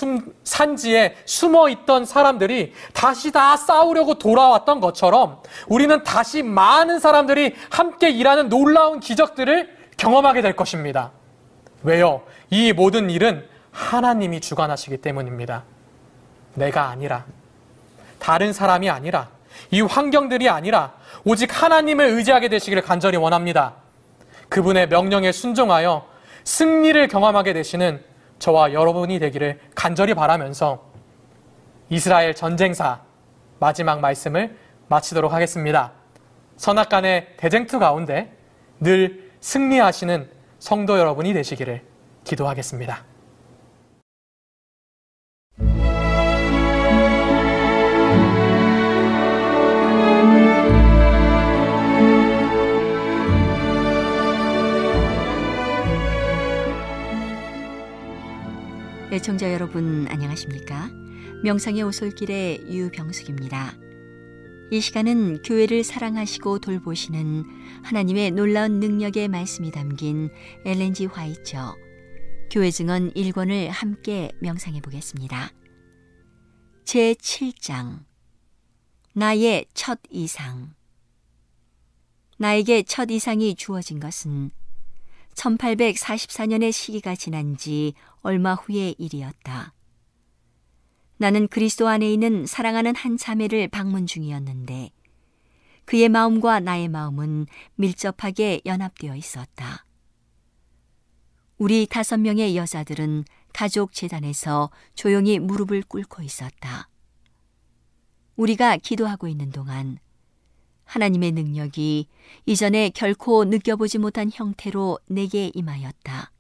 산지에 숨어있던 사람들이 다시 다 싸우려고 돌아왔던 것처럼 우리는 다시 많은 사람들이 함께 일하는 놀라운 기적들을 경험하게 될 것입니다. 왜요? 이 모든 일은 하나님이 주관하시기 때문입니다. 내가 아니라, 다른 사람이 아니라, 이 환경들이 아니라 오직 하나님을 의지하게 되시기를 간절히 원합니다. 그분의 명령에 순종하여 승리를 경험하게 되시는 저와 여러분이 되기를 간절히 바라면서 이스라엘 전쟁사 마지막 말씀을 마치도록 하겠습니다. 선악간의 대쟁투 가운데 늘 승리하시는 성도 여러분이 되시기를 기도하겠습니다. 애청자 여러분 안녕하십니까? 명상의 오솔길의 유병숙입니다. 이 시간은 교회를 사랑하시고 돌보시는 하나님의 놀라운 능력의 말씀이 담긴 Ellen G. 화이트 교회 증언 1권을 함께 명상해 보겠습니다. 제7장 나의 첫 이상. 나에게 첫 이상이 주어진 것은 1844년의 시기가 지난 지 얼마 후의 일이었다. 나는 그리스도 안에 있는 사랑하는 한 자매를 방문 중이었는데 그의 마음과 나의 마음은 밀접하게 연합되어 있었다. 우리 5명의 여자들은 가족 재단에서 조용히 무릎을 꿇고 있었다. 우리가 기도하고 있는 동안 하나님의 능력이 이전에 결코 느껴보지 못한 형태로 내게 임하였다.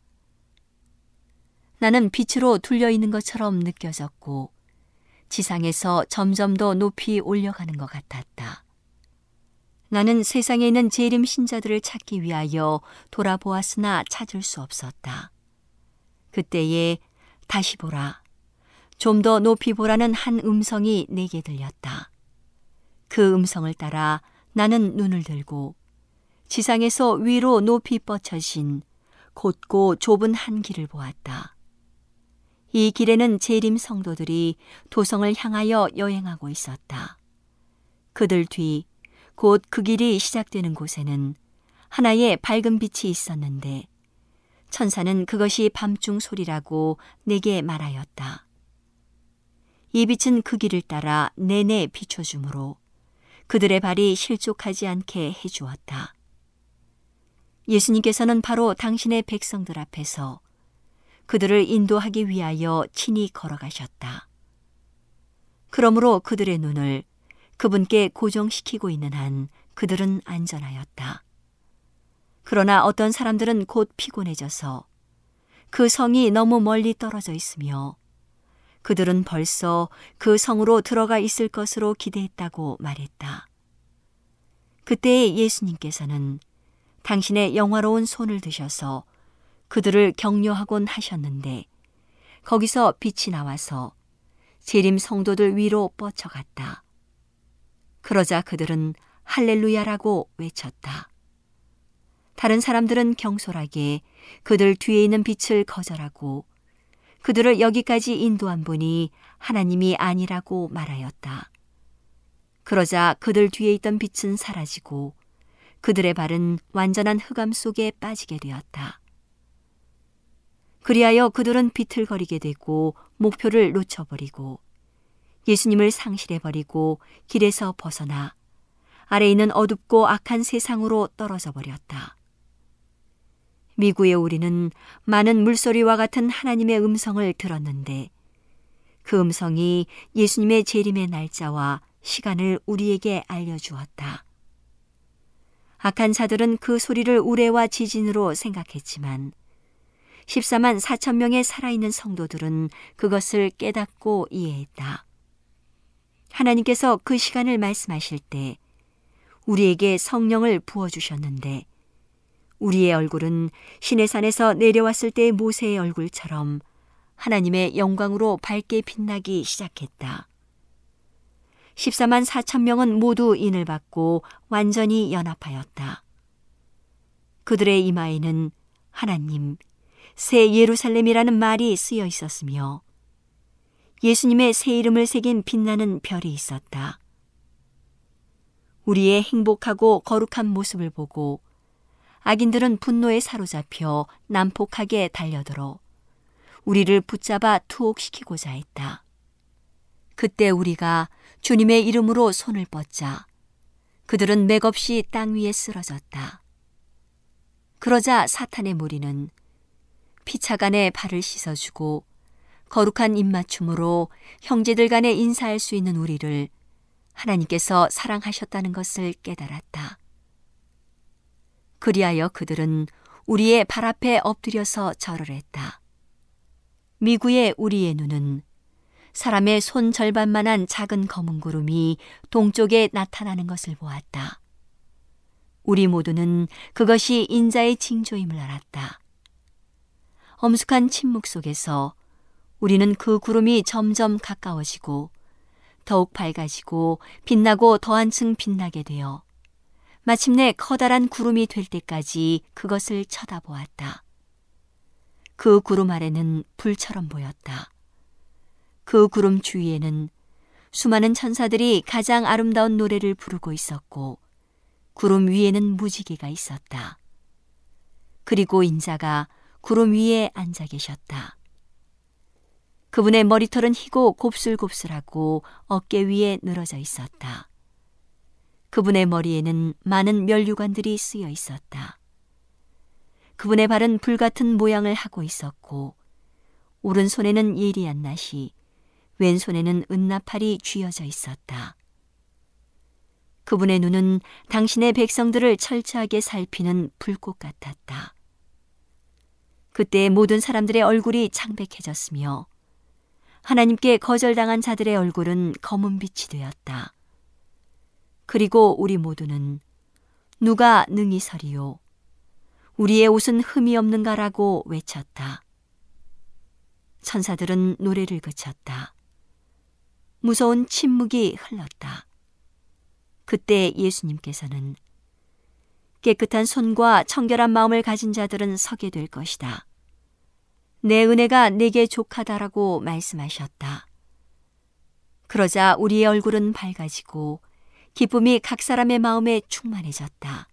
나는 빛으로 둘려있는 것처럼 느껴졌고 지상에서 점점 더 높이 올려가는 것 같았다. 나는 세상에 있는 재림 신자들을 찾기 위하여 돌아보았으나 찾을 수 없었다. 그때에 다시 보라, 좀 더 높이 보라는 한 음성이 내게 들렸다. 그 음성을 따라 나는 눈을 들고 지상에서 위로 높이 뻗쳐진 곧고 좁은 한 길을 보았다. 이 길에는 재림 성도들이 도성을 향하여 여행하고 있었다. 그들 뒤 곧 그 길이 시작되는 곳에는 하나의 밝은 빛이 있었는데 천사는 그것이 밤중 소리라고 내게 말하였다. 이 빛은 그 길을 따라 내내 비춰줌으로 그들의 발이 실족하지 않게 해주었다. 예수님께서는 바로 당신의 백성들 앞에서 그들을 인도하기 위하여 친히 걸어가셨다. 그러므로 그들의 눈을 그분께 고정시키고 있는 한 그들은 안전하였다. 그러나 어떤 사람들은 곧 피곤해져서 그 성이 너무 멀리 떨어져 있으며 그들은 벌써 그 성으로 들어가 있을 것으로 기대했다고 말했다. 그때 예수님께서는 당신의 영화로운 손을 드셔서 그들을 격려하곤 하셨는데 거기서 빛이 나와서 재림 성도들 위로 뻗쳐갔다. 그러자 그들은 할렐루야라고 외쳤다. 다른 사람들은 경솔하게 그들 뒤에 있는 빛을 거절하고 그들을 여기까지 인도한 분이 하나님이 아니라고 말하였다. 그러자 그들 뒤에 있던 빛은 사라지고 그들의 발은 완전한 흑암 속에 빠지게 되었다. 그리하여 그들은 비틀거리게 되고 목표를 놓쳐버리고 예수님을 상실해버리고 길에서 벗어나 아래에 있는 어둡고 악한 세상으로 떨어져 버렸다. 미구의 우리는 많은 물소리와 같은 하나님의 음성을 들었는데 그 음성이 예수님의 재림의 날짜와 시간을 우리에게 알려주었다. 악한 자들은 그 소리를 우레와 지진으로 생각했지만 14만 4천 명의 살아있는 성도들은 그것을 깨닫고 이해했다. 하나님께서 그 시간을 말씀하실 때 우리에게 성령을 부어주셨는데 우리의 얼굴은 시내산에서 내려왔을 때의 모세의 얼굴처럼 하나님의 영광으로 밝게 빛나기 시작했다. 14만 4천 명은 모두 인을 받고 완전히 연합하였다. 그들의 이마에는 하나님, 새 예루살렘이라는 말이 쓰여 있었으며 예수님의 새 이름을 새긴 빛나는 별이 있었다. 우리의 행복하고 거룩한 모습을 보고 악인들은 분노에 사로잡혀 난폭하게 달려들어 우리를 붙잡아 투옥시키고자 했다. 그때 우리가 주님의 이름으로 손을 뻗자 그들은 맥없이 땅 위에 쓰러졌다. 그러자 사탄의 무리는 피차간에 발을 씻어주고 거룩한 입맞춤으로 형제들 간에 인사할 수 있는 우리를 하나님께서 사랑하셨다는 것을 깨달았다. 그리하여 그들은 우리의 발 앞에 엎드려서 절을 했다. 미구의 우리의 눈은 사람의 손 절반만한 작은 검은 구름이 동쪽에 나타나는 것을 보았다. 우리 모두는 그것이 인자의 징조임을 알았다. 엄숙한 침묵 속에서 우리는 그 구름이 점점 가까워지고 더욱 밝아지고 빛나고 더한층 빛나게 되어 마침내 커다란 구름이 될 때까지 그것을 쳐다보았다. 그 구름 아래는 불처럼 보였다. 그 구름 주위에는 수많은 천사들이 가장 아름다운 노래를 부르고 있었고 구름 위에는 무지개가 있었다. 그리고 인자가 구름 위에 앉아 계셨다. 그분의 머리털은 희고 곱슬곱슬하고 어깨 위에 늘어져 있었다. 그분의 머리에는 많은 면류관들이 쓰여 있었다. 그분의 발은 불같은 모양을 하고 있었고 오른손에는 예리한 낫이 왼손에는 은나팔이 쥐어져 있었다. 그분의 눈은 당신의 백성들을 철저하게 살피는 불꽃 같았다. 그때 모든 사람들의 얼굴이 창백해졌으며 하나님께 거절당한 자들의 얼굴은 검은 빛이 되었다. 그리고 우리 모두는 누가 능히 서리요? 우리의 옷은 흠이 없는가라고 외쳤다. 천사들은 노래를 그쳤다. 무서운 침묵이 흘렀다. 그때 예수님께서는 깨끗한 손과 청결한 마음을 가진 자들은 서게 될 것이다. 내 은혜가 내게 족하다라고 말씀하셨다. 그러자 우리의 얼굴은 밝아지고 기쁨이 각 사람의 마음에 충만해졌다.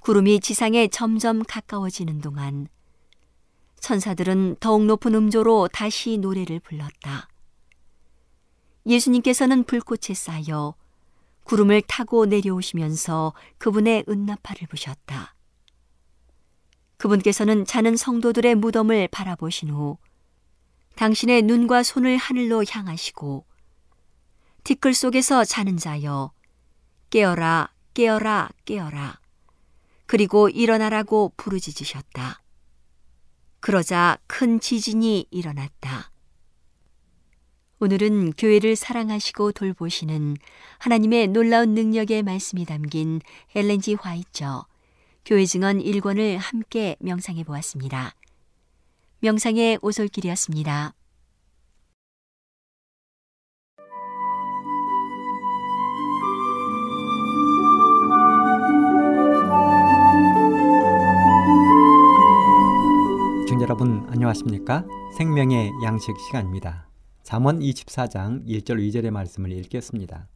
구름이 지상에 점점 가까워지는 동안 천사들은 더욱 높은 음조로 다시 노래를 불렀다. 예수님께서는 불꽃에 쌓여 구름을 타고 내려오시면서 그분의 은나팔을 부셨다. 그분께서는 자는 성도들의 무덤을 바라보신 후 당신의 눈과 손을 하늘로 향하시고 티끌 속에서 자는 자여 깨어라 깨어라 깨어라 그리고 일어나라고 부르짖으셨다. 그러자 큰 지진이 일어났다. 오늘은 교회를 사랑하시고 돌보시는 하나님의 놀라운 능력의 말씀이 담긴 엘렌 G. 화이트 교회 증언 1권을 함께 명상해 보았습니다. 명상의 오솔길이었습니다. 시청자 여러분 안녕하십니까? 생명의 양식 시간입니다. 잠언 24장 1절 2절의 말씀을 읽겠습니다.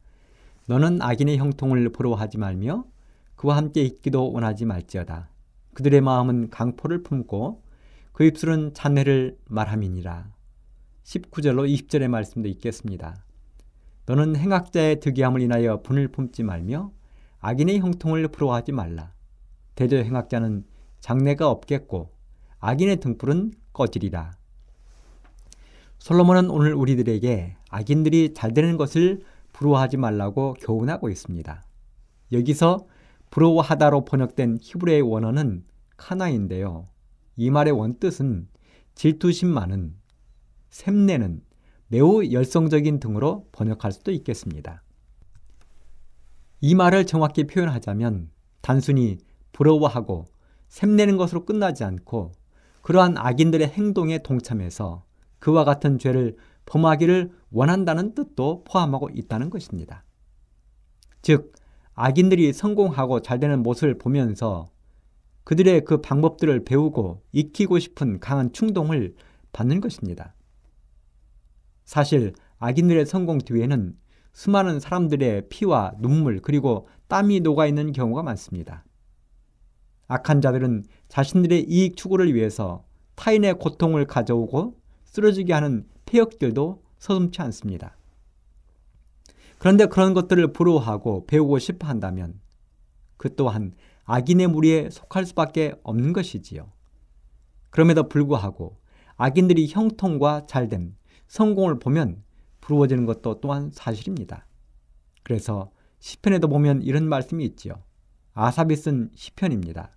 너는 악인의 형통을 부러워하지 말며 그와 함께 있기도 원하지 말지어다. 그들의 마음은 강포를 품고 그 입술은 잔해를 말함이니라. 19절로 20절의 말씀도 읽겠습니다. 너는 행악자의 득이함을 인하여 분을 품지 말며 악인의 형통을 부러워하지 말라. 대저 행악자는 장래가 없겠고 악인의 등불은 꺼지리라. 솔로몬은 오늘 우리들에게 악인들이 잘 되는 것을 부러워하지 말라고 교훈하고 있습니다. 여기서 부러워하다로 번역된 히브리어의 원어는 카나인데요. 이 말의 원뜻은 질투심 많은, 샘내는, 매우 열성적인 등으로 번역할 수도 있겠습니다. 이 말을 정확히 표현하자면 단순히 부러워하고 샘내는 것으로 끝나지 않고 그러한 악인들의 행동에 동참해서 그와 같은 죄를 범하기를 원한다는 뜻도 포함하고 있다는 것입니다. 즉, 악인들이 성공하고 잘되는 모습을 보면서 그들의 그 방법들을 배우고 익히고 싶은 강한 충동을 받는 것입니다. 사실 악인들의 성공 뒤에는 수많은 사람들의 피와 눈물 그리고 땀이 녹아있는 경우가 많습니다. 악한 자들은 자신들의 이익 추구를 위해서 타인의 고통을 가져오고 쓰러지게 하는 폐역들도 서슴지 않습니다. 그런데 그런 것들을 부러워하고 배우고 싶어 한다면 그 또한 악인의 무리에 속할 수밖에 없는 것이지요. 그럼에도 불구하고 악인들이 형통과 잘됨, 성공을 보면 부러워지는 것도 또한 사실입니다. 그래서 시편에도 보면 이런 말씀이 있지요. 아삽이 쓴 시편입니다.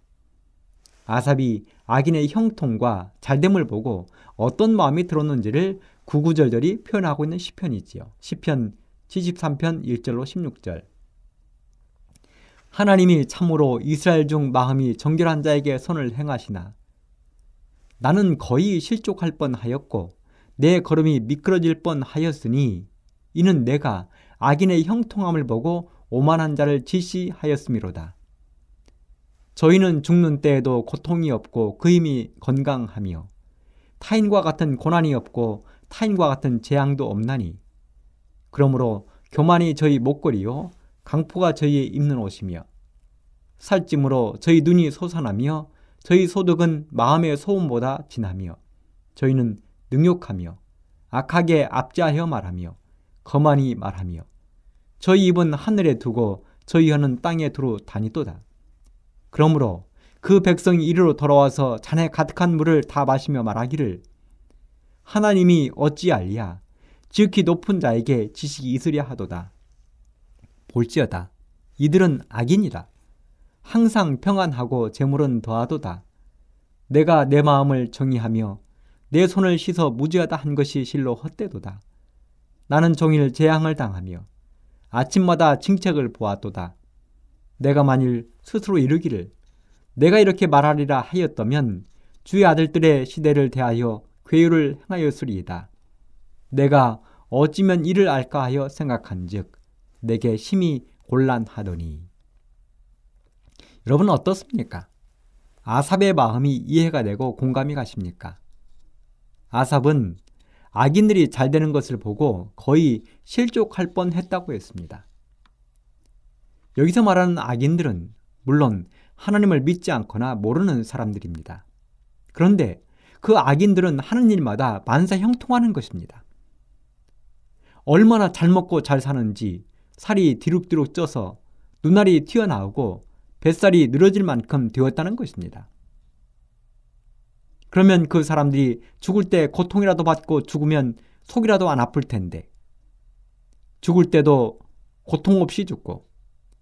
아삽이 악인의 형통과 잘됨을 보고 어떤 마음이 들었는지를 구구절절히 표현하고 있는 시편이지요. 시편 73편 1절로 16절. 하나님이 참으로 이스라엘 중 마음이 정결한 자에게 선을 행하시나 나는 거의 실족할 뻔하였고 내 걸음이 미끄러질 뻔하였으니 이는 내가 악인의 형통함을 보고 오만한 자를 질시하였음이로다. 저희는 죽는 때에도 고통이 없고 그 힘이 건강하며 타인과 같은 고난이 없고 타인과 같은 재앙도 없나니 그러므로 교만이 저희 목걸이요 강포가 저희의 입는 옷이며 살찜으로 저희 눈이 솟아나며 저희 소득은 마음의 소음보다 진하며 저희는 능욕하며 악하게 압제하여 말하며 거만히 말하며 저희 입은 하늘에 두고 저희 혀는 땅에 두루 다니도다. 그러므로 그 백성이 이리로 돌아와서 잔에 가득한 물을 다 마시며 말하기를 하나님이 어찌 알랴 지극히 높은 자에게 지식이 있으랴 하도다. 볼지어다 이들은 악인이라. 항상 평안하고 재물은 더하도다. 내가 내 마음을 정의하며 내 손을 씻어 무죄하다 한 것이 실로 헛되도다. 나는 종일 재앙을 당하며 아침마다 징책을 보아도다. 내가 만일 스스로 이르기를 내가 이렇게 말하리라 하였다면 주의 아들들의 시대를 대하여 괴유를 행하였으리이다. 내가 어찌면 이를 알까 하여 생각한즉 내게 심히 곤란하더니. 여러분 어떻습니까? 아삽의 마음이 이해가 되고 공감이 가십니까? 아삽은 악인들이 잘 되는 것을 보고 거의 실족할 뻔했다고 했습니다. 여기서 말하는 악인들은 물론 하나님을 믿지 않거나 모르는 사람들입니다. 그런데 그 악인들은 하는 일마다 만사 형통하는 것입니다. 얼마나 잘 먹고 잘 사는지 살이 뒤룩뒤룩 쪄서 눈알이 튀어나오고 뱃살이 늘어질 만큼 되었다는 것입니다. 그러면 그 사람들이 죽을 때 고통이라도 받고 죽으면 속이라도 안 아플 텐데 죽을 때도 고통 없이 죽고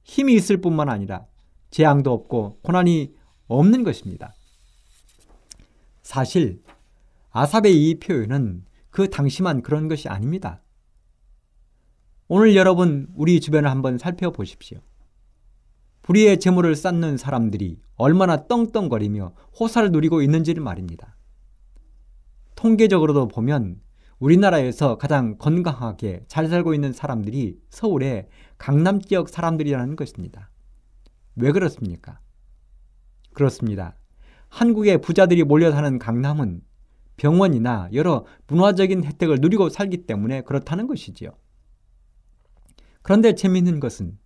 힘이 있을 뿐만 아니라 재앙도 없고 고난이 없는 것입니다. 사실 아삽의 이 표현은 그 당시만 그런 것이 아닙니다. 오늘 여러분 우리 주변을 한번 살펴보십시오. 불의의 재물을 쌓는 사람들이 얼마나 떵떵거리며 호사를 누리고 있는지를 말입니다. 통계적으로도 보면 우리나라에서 가장 건강하게 잘 살고 있는 사람들이 서울의 강남 지역 사람들이라는 것입니다. 왜 그렇습니까? 그렇습니다. 한국의 부자들이 몰려 사는 강남은 병원이나 여러 문화적인 혜택을 누리고 살기 때문에 그렇다는 것이지요. 그런데 재미있는 것은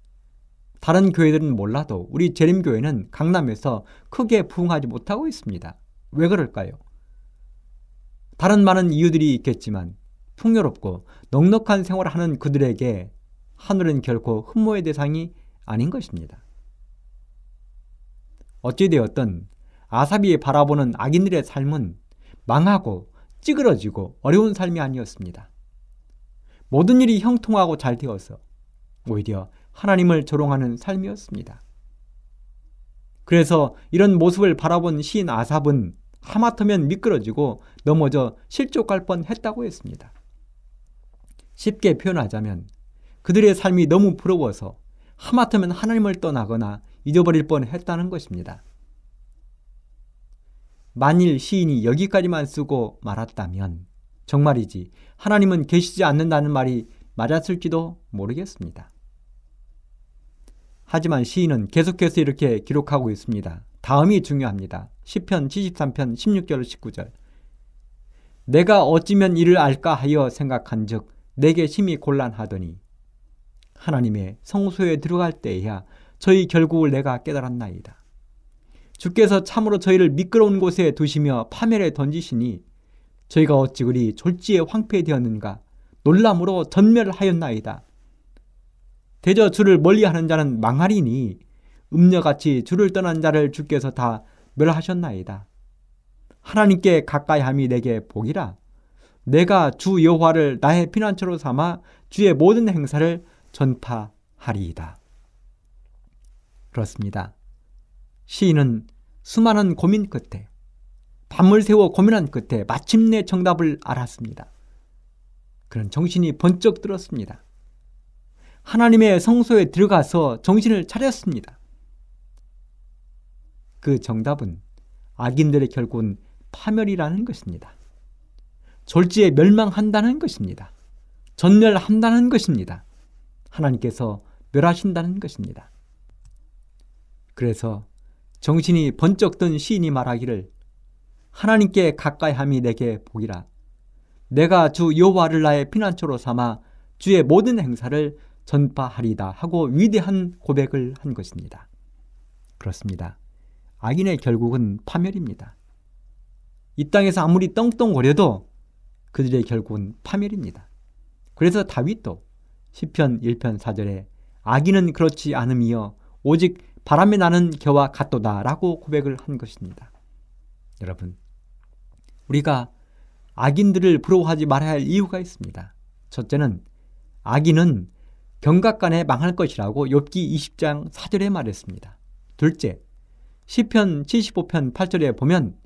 다른 교회들은 몰라도 우리 재림교회는 강남에서 크게 부흥하지 못하고 있습니다. 왜 그럴까요? 다른 많은 이유들이 있겠지만 풍요롭고 넉넉한 생활을 하는 그들에게 하늘은 결코 흠모의 대상이 아닌 것입니다. 어찌되었든 아삽이 바라보는 악인들의 삶은 망하고 찌그러지고 어려운 삶이 아니었습니다. 모든 일이 형통하고 잘 되어서 오히려 하나님을 조롱하는 삶이었습니다. 그래서 이런 모습을 바라본 시인 아삽은 하마터면 미끄러지고 넘어져 실족할 뻔했다고 했습니다. 쉽게 표현하자면 그들의 삶이 너무 부러워서 하마터면 하나님을 떠나거나 잊어버릴 뻔했다는 것입니다. 만일 시인이 여기까지만 쓰고 말았다면 정말이지 하나님은 계시지 않는다는 말이 맞았을지도 모르겠습니다. 하지만 시인은 계속해서 이렇게 기록하고 있습니다. 다음이 중요합니다. 시편 73편 16절 19절. 내가 어찌면 이를 알까 하여 생각한즉 내게 심히 곤란하더니 하나님의 성소에 들어갈 때에야 저희 결국을 내가 깨달았나이다. 주께서 참으로 저희를 미끄러운 곳에 두시며 파멸에 던지시니 저희가 어찌 그리 졸지에 황폐되었는가 놀람으로 전멸하였나이다. 대저 주를 멀리하는 자는 망하리니 음녀같이 주를 떠난 자를 주께서 다 멸하셨나이다. 하나님께 가까이함이 내게 복이라. 내가 주 여호와를 나의 피난처로 삼아 주의 모든 행사를 전파하리이다. 그렇습니다. 시인은 수많은 고민 끝에 밤을 새워 고민한 끝에 마침내 정답을 알았습니다. 그런 정신이 번쩍 들었습니다. 하나님의 성소에 들어가서 정신을 차렸습니다. 그 정답은 악인들의 결국은 파멸이라는 것입니다. 졸지에 멸망한다는 것입니다. 전멸한다는 것입니다. 하나님께서 멸하신다는 것입니다. 그래서 정신이 번쩍 든 시인이 말하기를 하나님께 가까이함이 내게 복이라. 내가 주 여호와를 나의 피난처로 삼아 주의 모든 행사를 전파하리다 하고 위대한 고백을 한 것입니다. 그렇습니다. 악인의 결국은 파멸입니다. 이 땅에서 아무리 떵떵거려도 그들의 결국은 파멸입니다. 그래서 다윗도 시편 1편 4절에 악인은 그렇지 않음이여 오직 바람에 나는 겨와 같도다 라고 고백을 한 것입니다. 여러분, 우리가 악인들을 부러워하지 말아야 할 이유가 있습니다. 첫째는 악인은 경각간에 망할 것이라고 욥기 20장 4절에 말했습니다. 둘째, 시편 75편 8절에 보면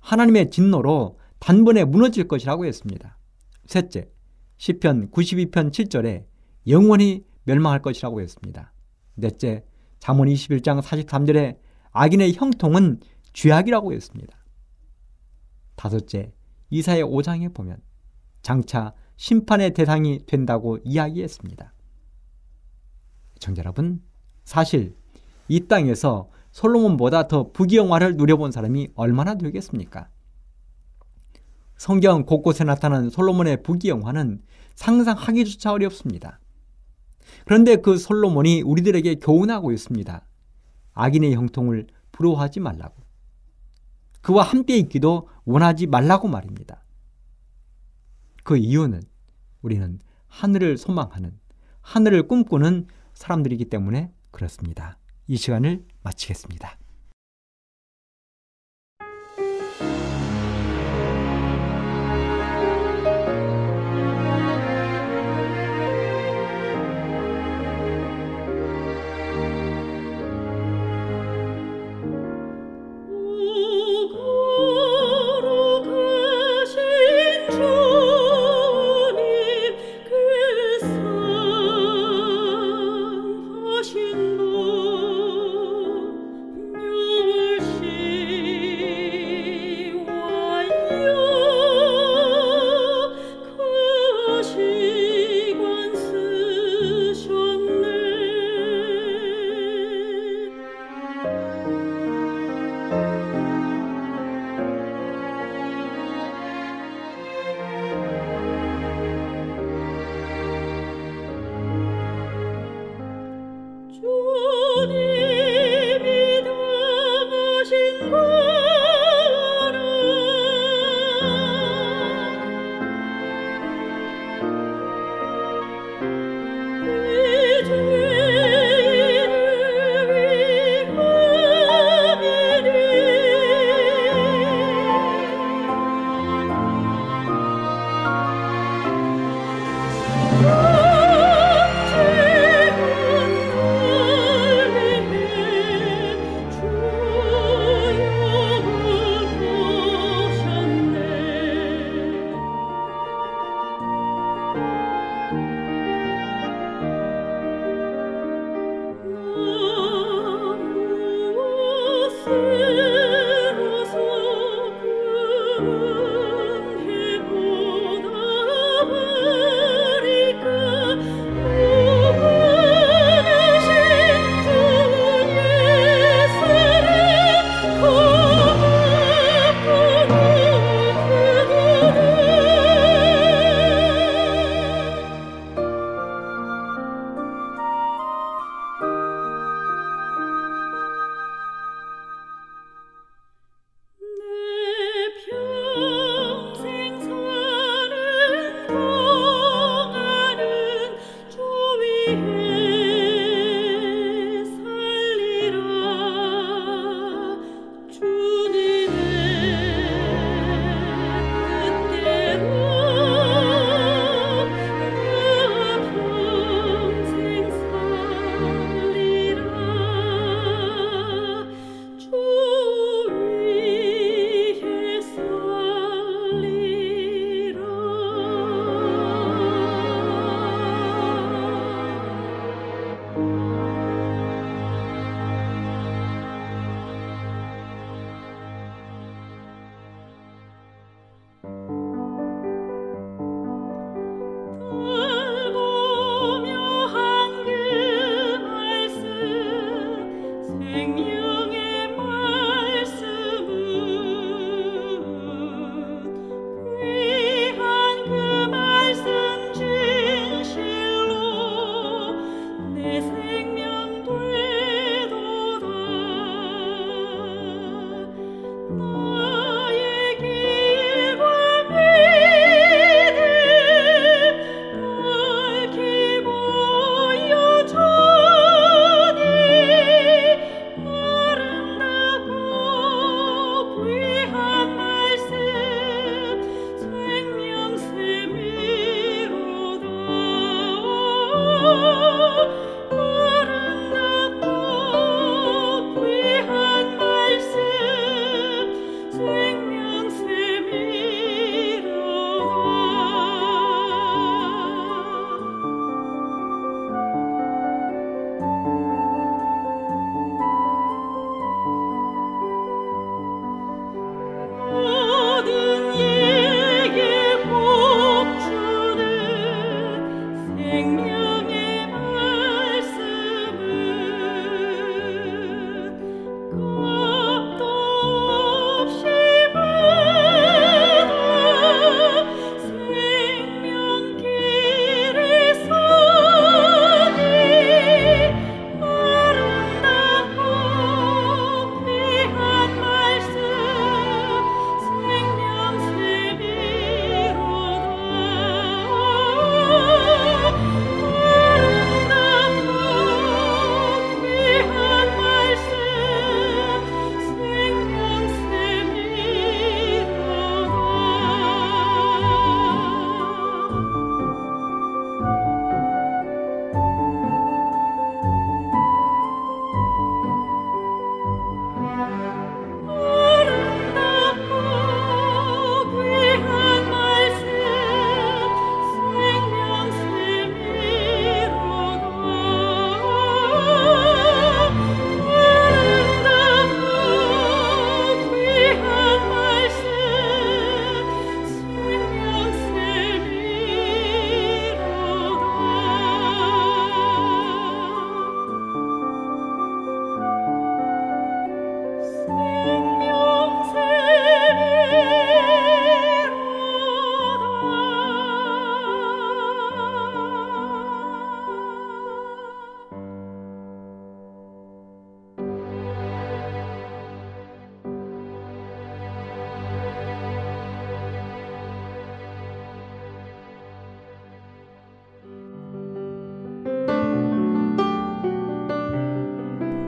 하나님의 진노로 단번에 무너질 것이라고 했습니다. 셋째, 시편 92편 7절에 영원히 멸망할 것이라고 했습니다. 넷째, 잠언 21장 43절에 악인의 형통은 죄악이라고 했습니다. 다섯째, 이사야 5장에 보면 장차 심판의 대상이 된다고 이야기했습니다. 청자 여러분, 사실 이 땅에서 솔로몬보다 더 부귀영화를 누려본 사람이 얼마나 되겠습니까? 성경 곳곳에 나타난 솔로몬의 부귀영화는 상상하기조차 어렵습니다. 그런데 그 솔로몬이 우리들에게 교훈하고 있습니다. 악인의 형통을 부러워하지 말라고, 그와 함께 있기도 원하지 말라고 말입니다. 그 이유는 우리는 하늘을 소망하는, 하늘을 꿈꾸는 사람들이기 때문에 그렇습니다. 이 시간을 마치겠습니다.